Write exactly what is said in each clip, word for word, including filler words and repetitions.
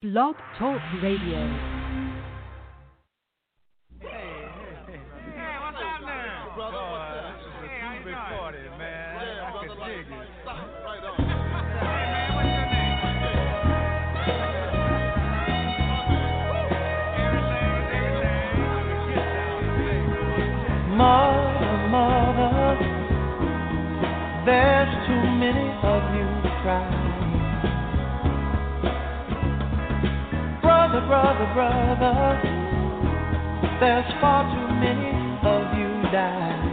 Blog Talk Radio. Hey, hey, hey. Hey, what's up now? Brother, what's up? This is a big party, man. Yeah, brother, I can dig it. Stop right on. Hey, man, what's your name? Everything, everything. I can get down today. Mother, mother, there's too many of you crying. Brother, brother, there's far too many of you dying.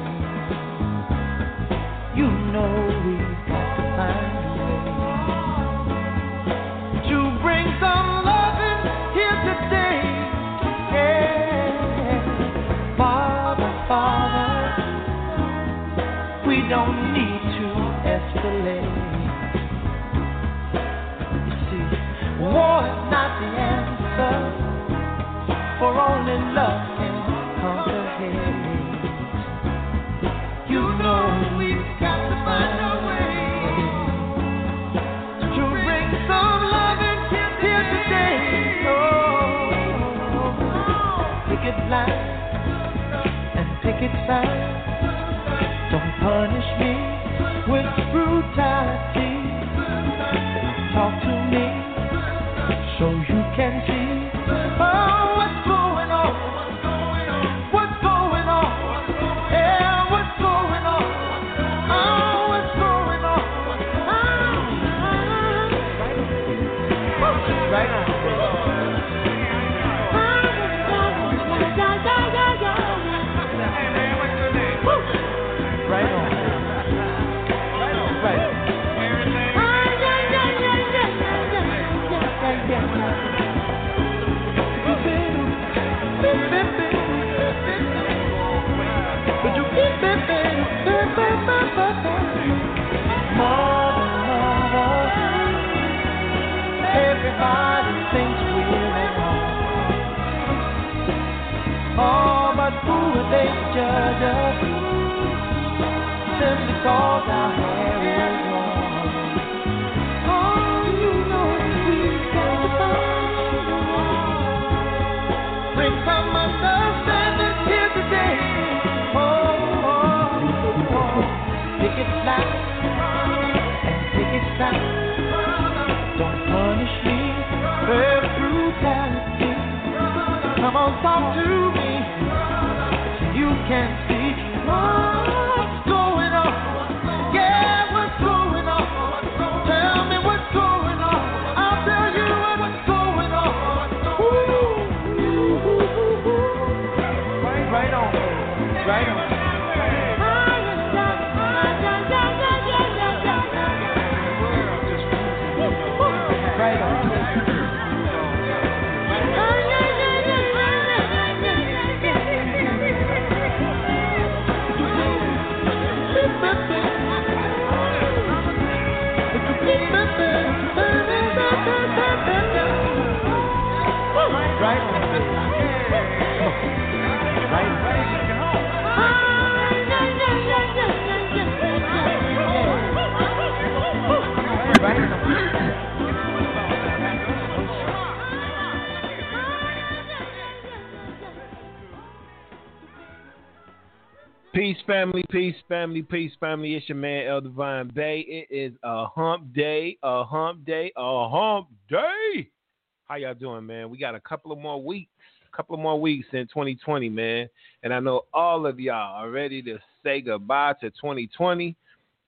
You know we've got to find a way to bring some loving here today. Yeah, Father, Father, we don't need to escalate. You see, war is not the answer. For only love can conquer hate. You know we've got to find a way to bring some love and kiss here today. Oh, picket lines and picket signs. Don't punish me with brutality. Talk to me so you can see. Talk to me, so you can see what's going on. Yeah, what's going on? Tell me what's going on. I'll tell you what's going on. Ooh. Right, right on, right on. Right on. Right, right, right, peace, family, peace, family, peace, family. It's your man, El Divine Bay. It is a hump day, a hump day, a hump day. How y'all doing, man? We got a couple of more weeks, a couple of more weeks in twenty twenty, man. And I know all of y'all are ready to say goodbye to twenty twenty.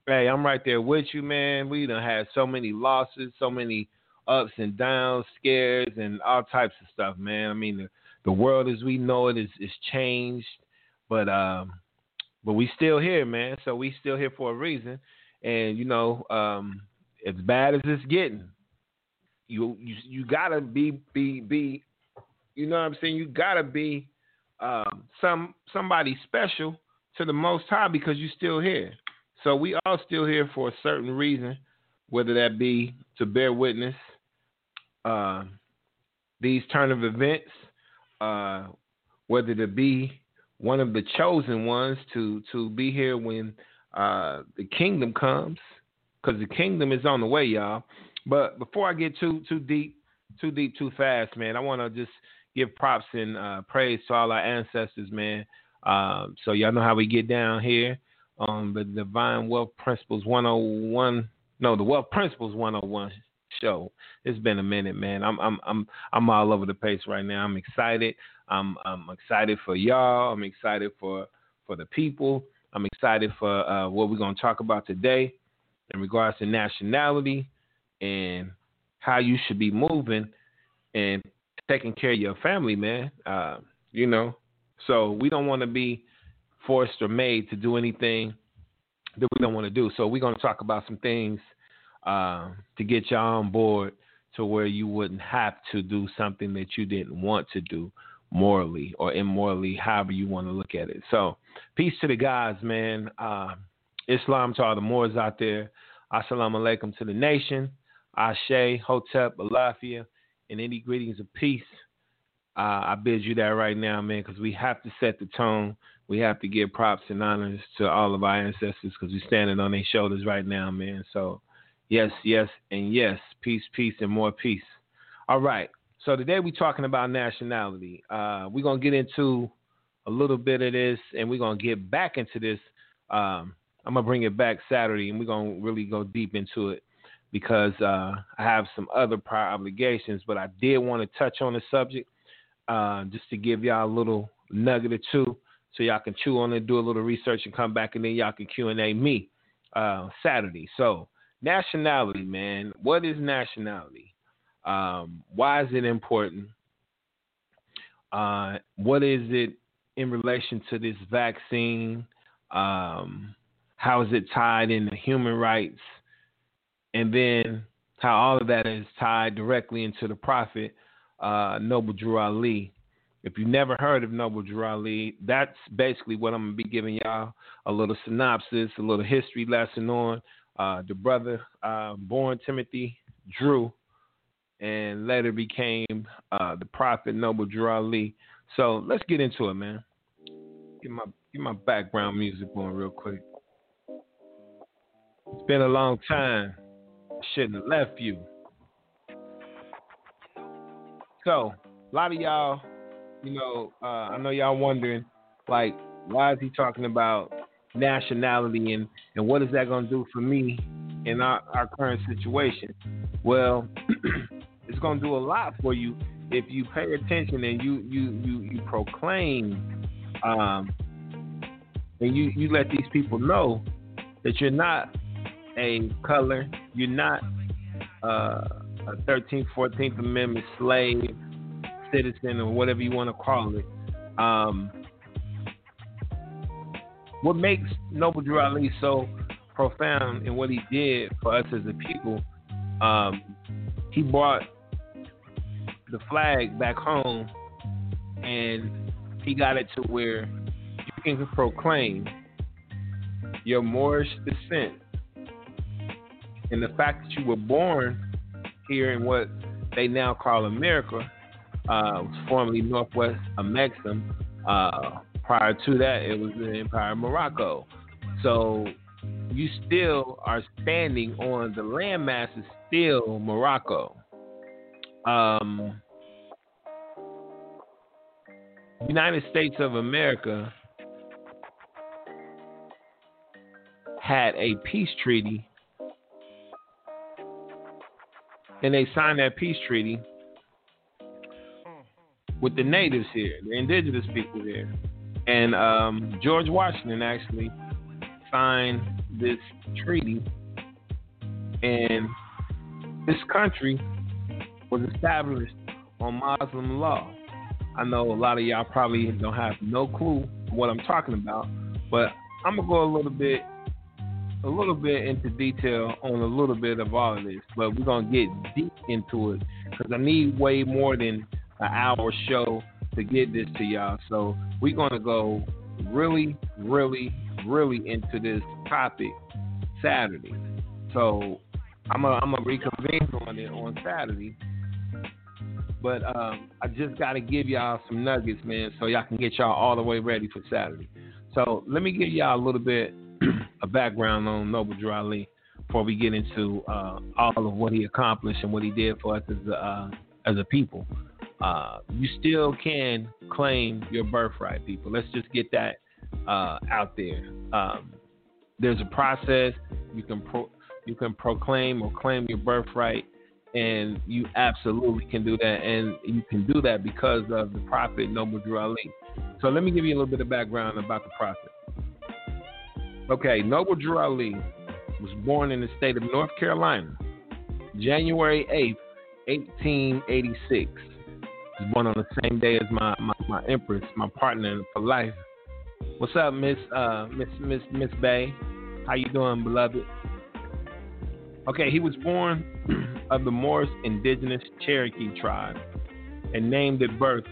Hey, I'm right there with you, man. We done had so many losses, so many ups and downs, scares, and all types of stuff, man. I mean, the, the world as we know it is, is changed, but um, but we still here, man. So we still here for a reason. And, you know, um, as bad as it's getting, You, you you gotta be be be, you know what I'm saying? You gotta be um, some somebody special to the Most High because you're still here. So we all still here for a certain reason, whether that be to bear witness uh, these turn of events, uh, whether to be one of the chosen ones to to be here when uh, the kingdom comes, because the kingdom is on the way, y'all. But before I get too too deep too deep, too fast, man. I want to just give props and uh, praise to all our ancestors, man. Um, so y'all know how we get down here on the Divine Wealth Principles one oh one. No, the Wealth Principles one oh one show. It's been a minute, man. I'm I'm I'm I'm all over the place right now. I'm excited. I'm I'm excited for y'all. I'm excited for for the people. I'm excited for uh, what we're gonna talk about today in regards to nationality and how you should be moving and taking care of your family, man. Uh, you know, so we don't want to be forced or made to do anything that we don't want to do. So we're gonna talk about some things uh, to get y'all on board to where you wouldn't have to do something that you didn't want to do, morally or immorally, however you want to look at it. So peace to the gods, man. Uh, Islam to all the Moors out there. Assalamu alaikum to the nation. Ashe, Hotep, Alafia, and any greetings of peace. Uh, I bid you that right now, man, because we have to set the tone. We have to give props and honors to all of our ancestors because we're standing on their shoulders right now, man. So yes, yes, and yes. Peace, peace, and more peace. All right. So today we're talking about nationality. Uh, we're going to get into a little bit of this, and we're going to get back into this. Um, I'm going to bring it back Saturday, and we're going to really go deep into it because uh, I have some other prior obligations, but I did want to touch on the subject uh, just to give y'all a little nugget or two so y'all can chew on it, do a little research, and come back, and then y'all can Q and A me uh, Saturday. So nationality, man. What is nationality? Um, why is it important? Uh, what is it in relation to this vaccine? Um, how is it tied into human rights? And then how all of that is tied directly into the prophet, uh, Noble Drew Ali. If you've never heard of Noble Drew Ali, that's basically what I'm going to be giving y'all a little synopsis, a little history lesson on. Uh, the brother uh, born Timothy Drew, and later became uh, the prophet Noble Drew Ali. So let's get into it, man. Get my get my background music going real quick. It's been a long time. I shouldn't have left you. So a lot of y'all, you know, uh, I know y'all wondering, like, why is he talking about nationality and, and what is that going to do for me in our, our current situation? Well, it's going to do a lot for you if you pay attention and you you you, you proclaim um, and you, you let these people know that you're not a color, you're not uh, a thirteenth, fourteenth Amendment slave, citizen, or whatever you want to call it. Um, what makes Noble Drew Ali so profound in what he did for us as a people, um, he brought the flag back home, and he got it to where you can proclaim your Moorish descent and the fact that you were born here in what they now call America, uh, formerly Northwest Amexum. Uh, prior to that, it was the Empire of Morocco. So you still are standing on the landmass is still Morocco. Um, United States of America had a peace treaty, and they signed that peace treaty with the natives here, the indigenous people here. And um, George Washington actually signed this treaty, and this country was established on Muslim law. I know a lot of y'all probably don't have no clue what I'm talking about, but I'm gonna go a little bit, a little bit into detail on a little bit of all of this. But we're gonna get deep into it because I need way more than an hour show to get this to y'all. So we're gonna go really, really. really into this topic Saturday. So I'm gonna I'm gonna reconvene on it on Saturday. But um, I just gotta give y'all some nuggets, man, so y'all can get y'all all the way ready for Saturday. So let me give y'all a little bit of background on Noble Drew Ali before we get into uh, all of what he accomplished and what he did for us as a, uh, as a people. Uh, you still can claim your birthright, people. Let's just get that uh, out there. Um, there's a process. You can pro- you can proclaim or claim your birthright, and you absolutely can do that. And you can do that because of the Prophet Noble Drew Ali. So let me give you a little bit of background about the Prophet. Okay, Noble Drew Ali was born in the state of North Carolina, January eighth, eighteen eighty-six. He was born on the same day as my, my, my empress, my partner for life. What's up, Miss uh, Miss Miss Miss Bay? How you doing, beloved? Okay, he was born of the Moorish indigenous Cherokee tribe and named at birth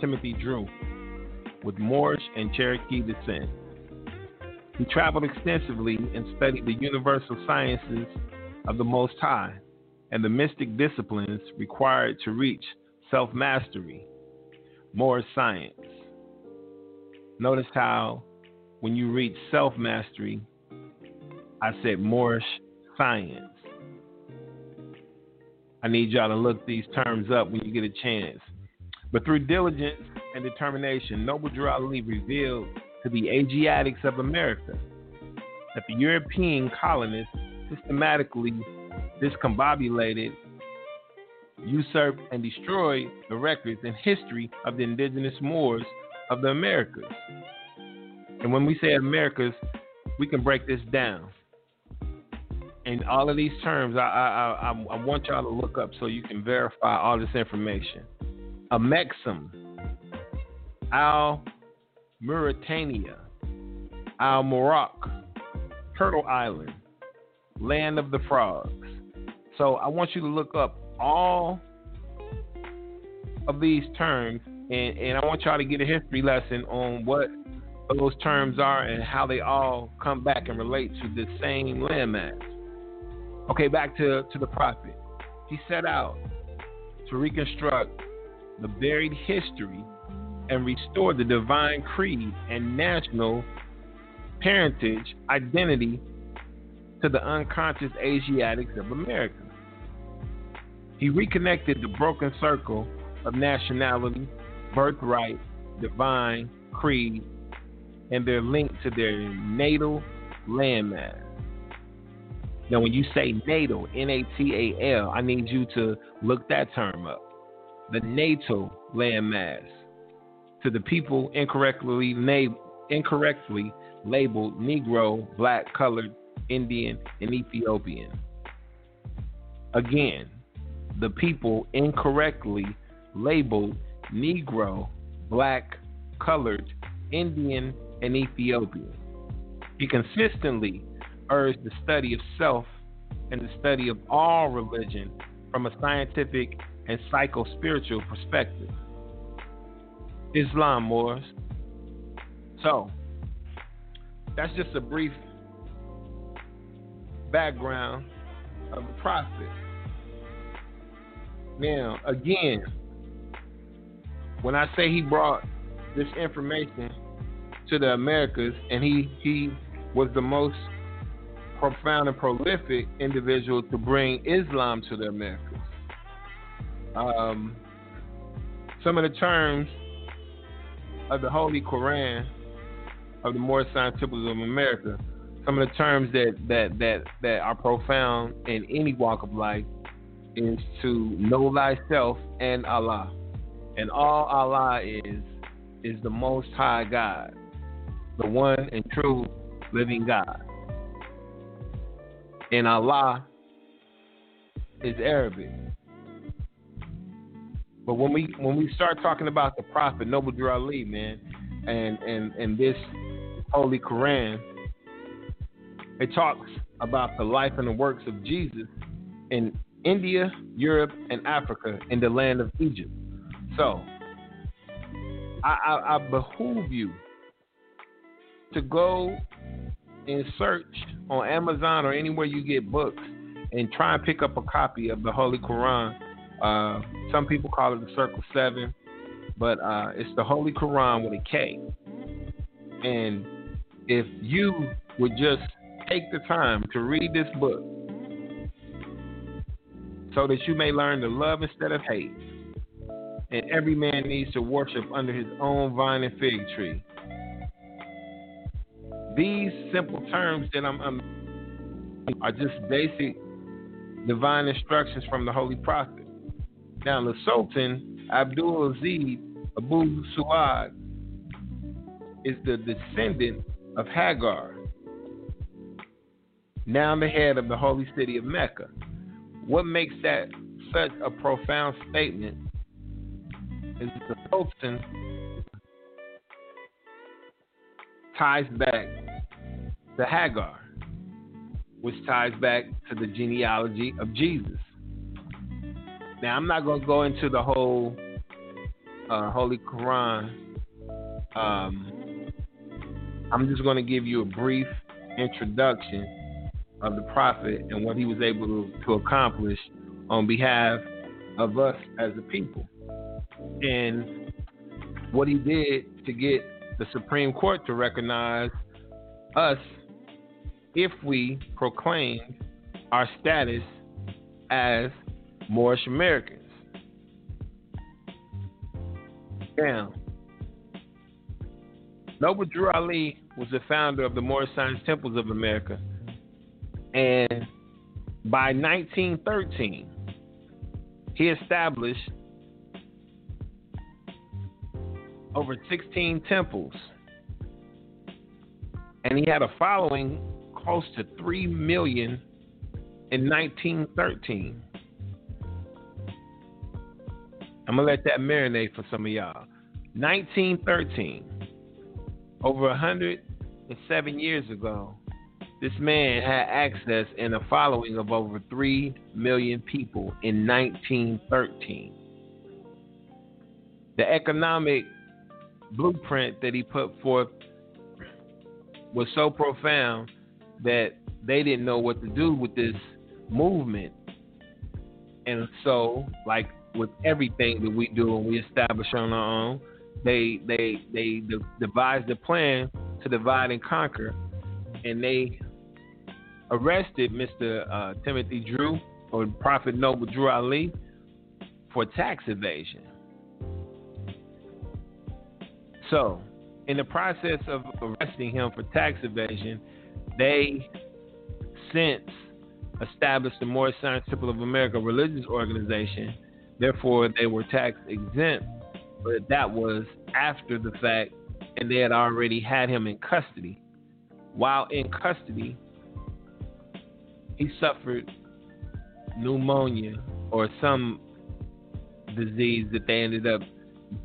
Timothy Drew, with Moorish and Cherokee descent. He traveled extensively and studied the universal sciences of the Most High and the mystic disciplines required to reach self-mastery, Moorish science. Notice how when you reach self-mastery, I said Moorish science. I need y'all to look these terms up when you get a chance. But through diligence and determination, Noble Drew Ali revealed to the Asiatics of America that the European colonists systematically discombobulated, usurped, and destroyed the records and history of the indigenous Moors of the Americas. And when we say Americas, we can break this down. And all of these terms, I, I, I, I want y'all to look up so you can verify all this information. Amexum, Al Muritania, Al Morocco, Turtle Island, Land of the Frogs. So I want you to look up all of these terms, and, and I want y'all to get a history lesson on what those terms are and how they all come back and relate to the same landmass. Okay, back to, to the Prophet. He set out to reconstruct the buried history and restore the divine creed and national parentage identity to the unconscious Asiatics of America. He reconnected the broken circle of nationality, birthright, divine creed, and their link to their natal landmass. Now, when you say natal, N A T A L, I need you to look that term up. The NATO landmass to the people incorrectly na- incorrectly labeled Negro, Black, Colored, Indian, and Ethiopian. Again, the people incorrectly labeled Negro, Black, Colored, Indian, and Ethiopian. He consistently urged the study of self and the study of all religion from a scientific and psycho-spiritual perspective. Islam, Moors. So, that's just a brief background of the Prophet. Now, again, when I say he brought this information to the Americas, and he, he was the most profound and prolific individual to bring Islam to the Americas. Um, some of the terms of the Holy Quran of the Moorish Science Temples of America, some of the terms that, that, that, that are profound in any walk of life is to know thyself and Allah. And all Allah is, is the Most High God, the one and true living God. And Allah is Arabic. But when we when we start talking about the Prophet Noble Drew Ali, man, and, and, and this Holy Quran, it talks about the life and the works of Jesus in India, Europe, and Africa, in the land of Egypt. So, I, I, I behoove you to go and search on Amazon or anywhere you get books and try and pick up a copy of the Holy Quran. Uh, some people call it the Circle seven, but uh, it's the Holy Quran with a K. And if you would just take the time to read this book, so that you may learn to love instead of hate. And every man needs to worship under his own vine and fig tree. These simple terms that I'm, I'm are just basic divine instructions from the Holy Prophet. Now, the Sultan Abdul Aziz Abu Su'ad is the descendant of Hagar, now the head of the holy city of Mecca. What makes that such a profound statement is the Sultan ties back to Hagar, which ties back to the genealogy of Jesus. Now, I'm not going to go into the whole uh, Holy Quran. Um, I'm just going to give you a brief introduction of the prophet and what he was able to, to accomplish on behalf of us as a people, and what he did to get the Supreme Court to recognize us if we proclaimed our status as Moorish Americans. Now, Noble Drew Ali was the founder of the Moorish Science Temples of America, and by nineteen thirteen, he established over sixteen temples, and he had a following close to three million in nineteen thirteen. I'm going to let that marinate for some of y'all. nineteen thirteen, over one hundred seven years ago, this man had access and a following of over three million people in nineteen thirteen. The economic blueprint that he put forth was so profound that they didn't know what to do with this movement. And so, like with everything that we do and we establish on our own, they they they de- devised a plan to divide and conquer, and they arrested Mister Uh, Timothy Drew, or Prophet Noble Drew Ali, for tax evasion. So, in the process of arresting him for tax evasion, they since established the Moorish Science Temple of America religious organization. Therefore, they were tax exempt, but that was after the fact, and they had already had him in custody. While in custody, he suffered pneumonia or some disease that they ended up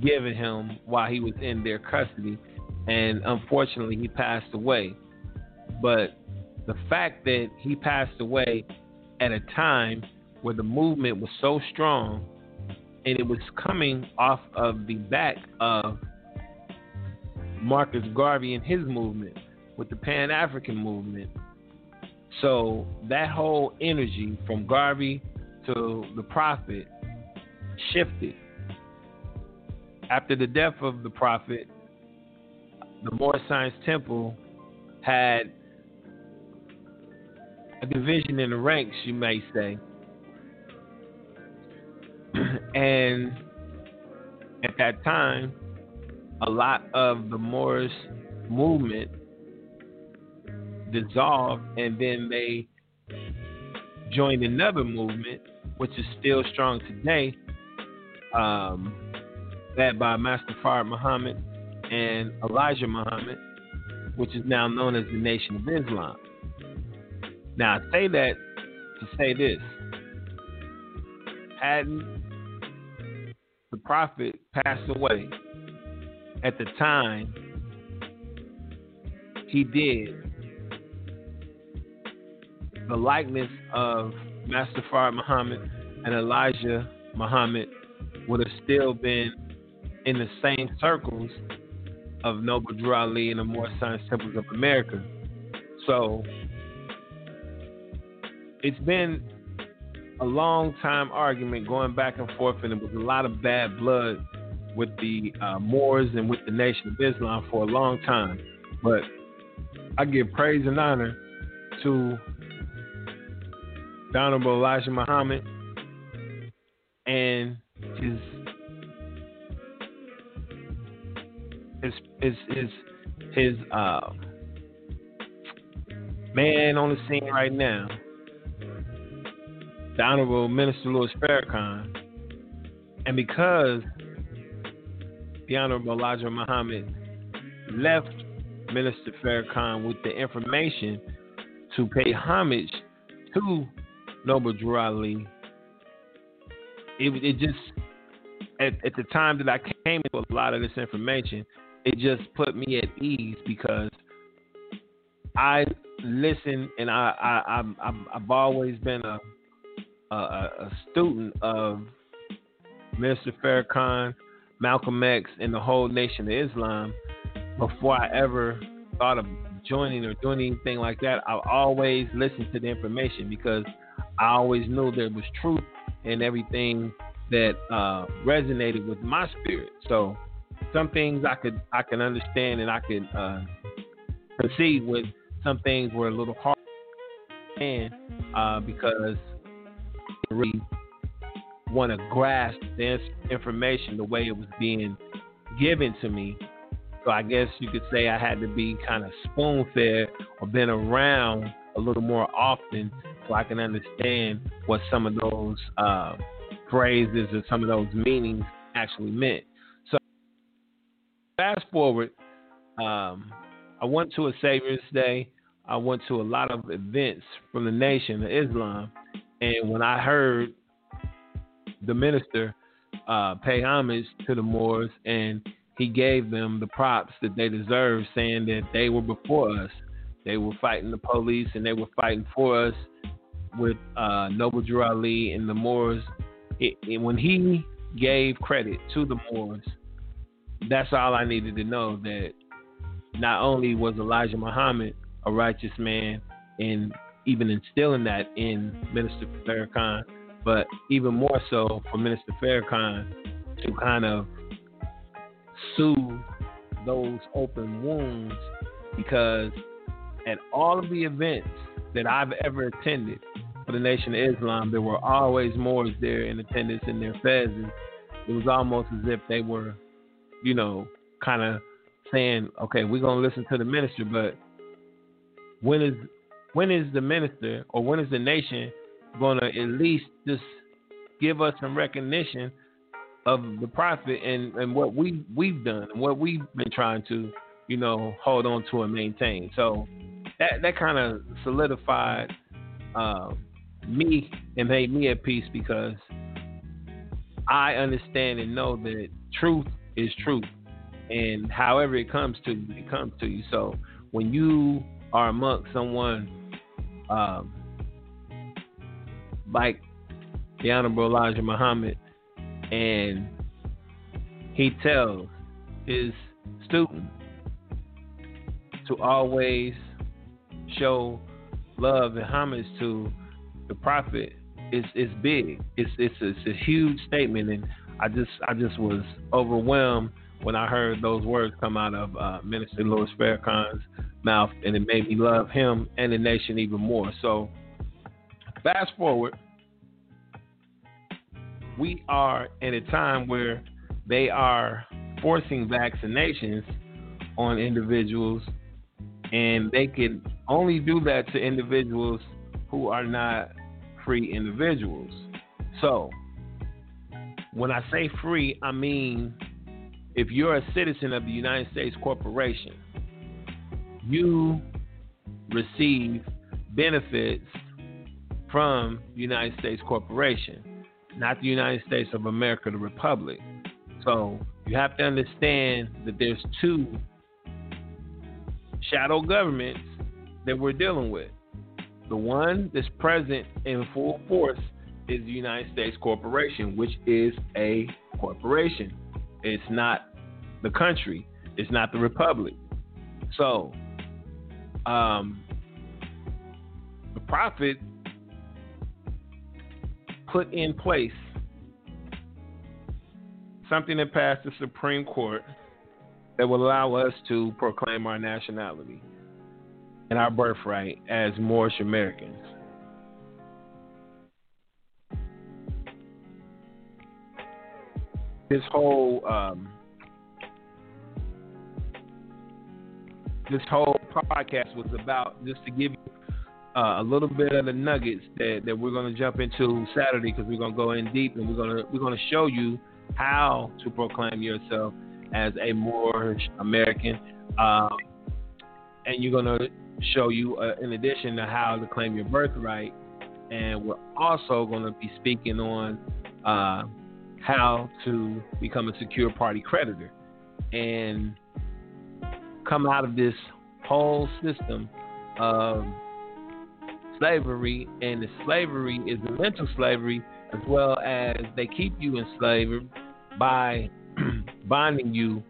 giving him while he was in their custody, and unfortunately he passed away. But the fact that he passed away at a time where the movement was so strong, and it was coming off of the back of Marcus Garvey and his movement with the Pan-African movement. So that whole energy from Garvey to the prophet shifted. After the death of the prophet, the Moorish Science Temple had a division in the ranks, you may say. And at that time, a lot of the Moorish movement dissolved, and then they joined another movement, which is still strong today, um, led by Master Fard Muhammad and Elijah Muhammad, which is now known as the Nation of Islam. Now, I say that to say this. Hadn't the prophet passed away at the time he did, the likeness of Master Fard Muhammad and Elijah Muhammad would have still been in the same circles of Noble Drew Ali and the Moorish Science Temples of America. So it's been a long time argument going back and forth, and it was a lot of bad blood with the uh, Moors and with the Nation of Islam for a long time. But I give praise and honor to the Honorable Elijah Muhammad and his his his his, his uh, man on the scene right now, the Honorable Minister Louis Farrakhan, and because the Honorable Elijah Muhammad left Minister Farrakhan with the information to pay homage to Noble Drew Ali, it, it just at, at the time that I came into a lot of this information, it just put me at ease because I listen and I, I, I I've always been a, a a student of Minister Farrakhan, Malcolm X, and the whole Nation of Islam. Before I ever thought of joining or doing anything like that, I always listened to the information because I always knew there was truth in everything that uh, resonated with my spirit. So some things I could I can understand and I could uh, proceed with. Some things were a little hard and uh, because I really want to grasp this information the way it was being given to me. So I guess you could say I had to be kind of spoon-fed or been around a little more often so I can understand what some of those uh, phrases or some of those meanings actually meant. So fast forward, um, I went to a Savior's Day. I went to a lot of events from the Nation of Islam. And when I heard the minister uh, pay homage to the Moors and he gave them the props that they deserved, saying that they were before us. They were fighting the police and they were fighting for us with uh, Noble Drew Ali and the Moors. It, it, when he gave credit to the Moors, that's all I needed to know, that not only was Elijah Muhammad a righteous man and even instilling that in Minister Farrakhan, but even more so for Minister Farrakhan to kind of soothe those open wounds, because at all of the events that I've ever attended for the Nation of Islam, there were always Moors there in attendance in their fezzes. It was almost as if they were, you know, kind of saying, okay, we're going to listen to the minister, but when is when is the minister or when is the nation going to at least just give us some recognition of the prophet and, and what we, we've done and what we've been trying to, you know, hold on to and maintain. So that, that kind of solidified uh, me and made me at peace, because I understand and know that truth is truth. And however it comes to you, it comes to you. So when you are amongst someone um, like the Honorable Elijah Muhammad, and he tells his student to always show love and homage to the prophet, it's, it's big. It's, it's it's a huge statement, and I just I just was overwhelmed when I heard those words come out of uh, Minister Louis Farrakhan's mouth, and it made me love him and the nation even more. So fast forward, we are at a time where they are forcing vaccinations on individuals, and they can only do that to individuals who are not free individuals. So when I say free, I mean if you're a citizen of the United States Corporation, you receive benefits from the United States Corporation, not the United States of America, the Republic. So you have to understand that there's two shadow governments that we're dealing with. The one that's present in full force is the United States Corporation, which is a corporation. It's not the country. It's not the Republic. So um, the prophet put in place something that passed the Supreme Court that will allow us to proclaim our nationality and our birthright as Moorish Americans. this whole um, this whole podcast was about, just to give you uh, a little bit of the nuggets that, that we're going to jump into Saturday, because we're going to go in deep and we're going to we're going to show you how to proclaim yourself as a Moorish American, um, and you're going to show you uh, in addition to how to claim your birthright. And we're also going to be speaking on uh, how to become a secure party creditor and come out of this whole system of slavery. And the slavery is the mental slavery, as well as they keep you enslaved by binding you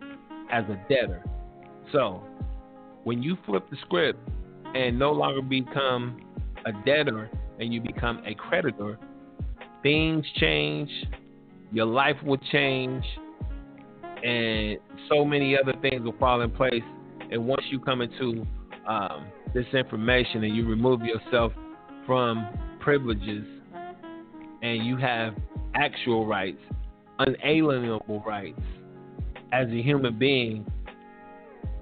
as a debtor. So when you flip the script and no longer become a debtor, and you become a creditor, things change, your life will change, and so many other things will fall in place. And once you come into um, this information and you remove yourself from privileges, and you have actual rights, unalienable rights, as a human being,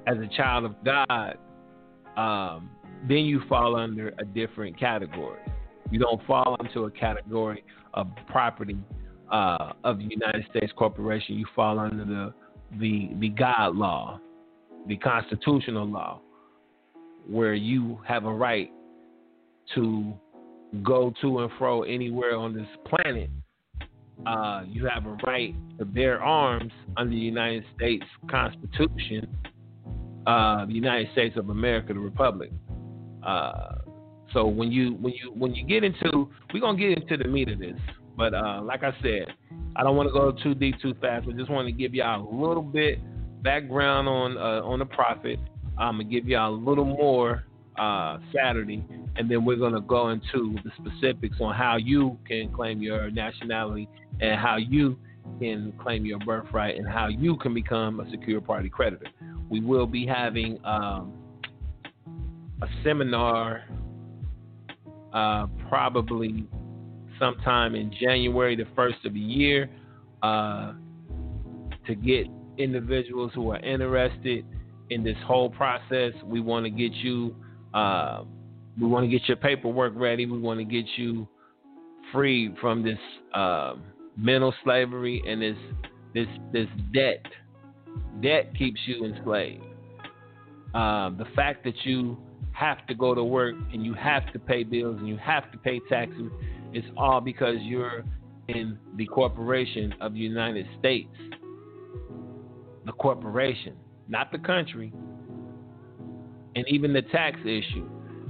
as a child of God, um, then you fall under a different category. You don't fall into a category of property uh, of the United States Corporation. You fall under the, the the God law, the constitutional law, where you have a right to go to and fro anywhere on this planet. Uh, you have a right to bear arms under the United States Constitution, uh, the United States of America, the Republic. Uh, So when you when you when you get into, we're gonna get into the meat of this, but uh, like I said, I don't want to go too deep too fast. I just want to give y'all a little bit background on uh, on the prophet. I'm gonna give y'all a little more uh, Saturday, and then we're gonna go into the specifics on how you can claim your nationality and how you can claim your birthright and how you can become a secure party creditor. We will be having um, a seminar. Uh, probably sometime in January, the first of the year, uh, to get individuals who are interested in this whole process. We want to get you, uh, we want to get your paperwork ready. We want to get you free from this uh, mental slavery and this this this debt. Debt keeps you enslaved. Uh, the fact that you have to go to work and you have to pay bills and you have to pay taxes, it's all because you're in the corporation of the United States. The corporation, not the country. And even the tax issue.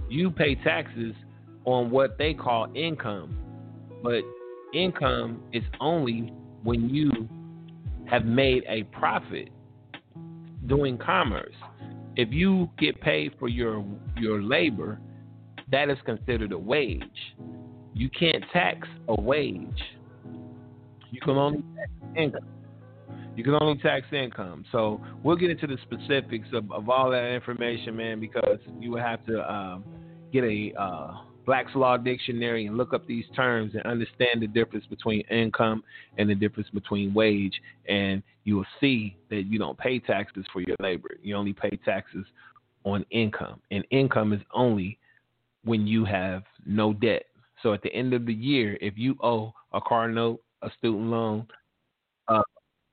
You pay taxes on what they call income, but income is only when you have made a profit doing commerce. If you get paid for your your labor, that is considered a wage. You can't tax a wage. You can only tax income. You can only tax income. So we'll get into the specifics of, of all that information, man, because you will have to um, get a uh, Black's Law Dictionary and look up these terms and understand the difference between income and the difference between wage, and you will see that you don't pay taxes for your labor. You only pay taxes on income, and income is only when you have no debt. So at the end of the year, if you owe a car note, a student loan, a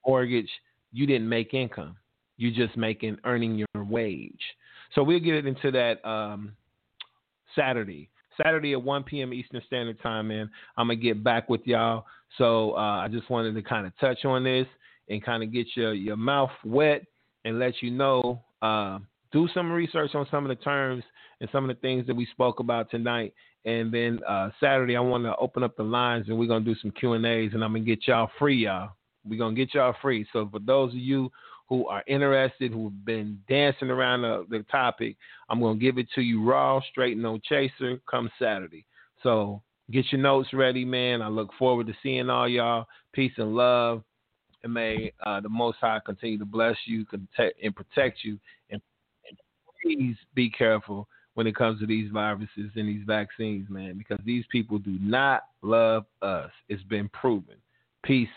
mortgage, you didn't make income. You're just making, earning your wage. So we'll get into that um, Saturday. Saturday at one p.m. Eastern Standard Time, man. I'm going to get back with y'all. So uh, I just wanted to kind of touch on this and kind of get your, your mouth wet and let you know, uh, do some research on some of the terms and some of the things that we spoke about tonight. And then uh, Saturday, I want to open up the lines and we're going to do some Q and A's, and I'm going to get y'all free, y'all. We're going to get y'all free. So for those of you who are interested, who've been dancing around the, the topic, I'm going to give it to you raw, straight, no chaser, come Saturday. So get your notes ready, man. I look forward to seeing all y'all. Peace and love. And may uh, the Most High continue to bless you and protect you. And, and please be careful when it comes to these viruses and these vaccines, man, because these people do not love us. It's been proven. Peace.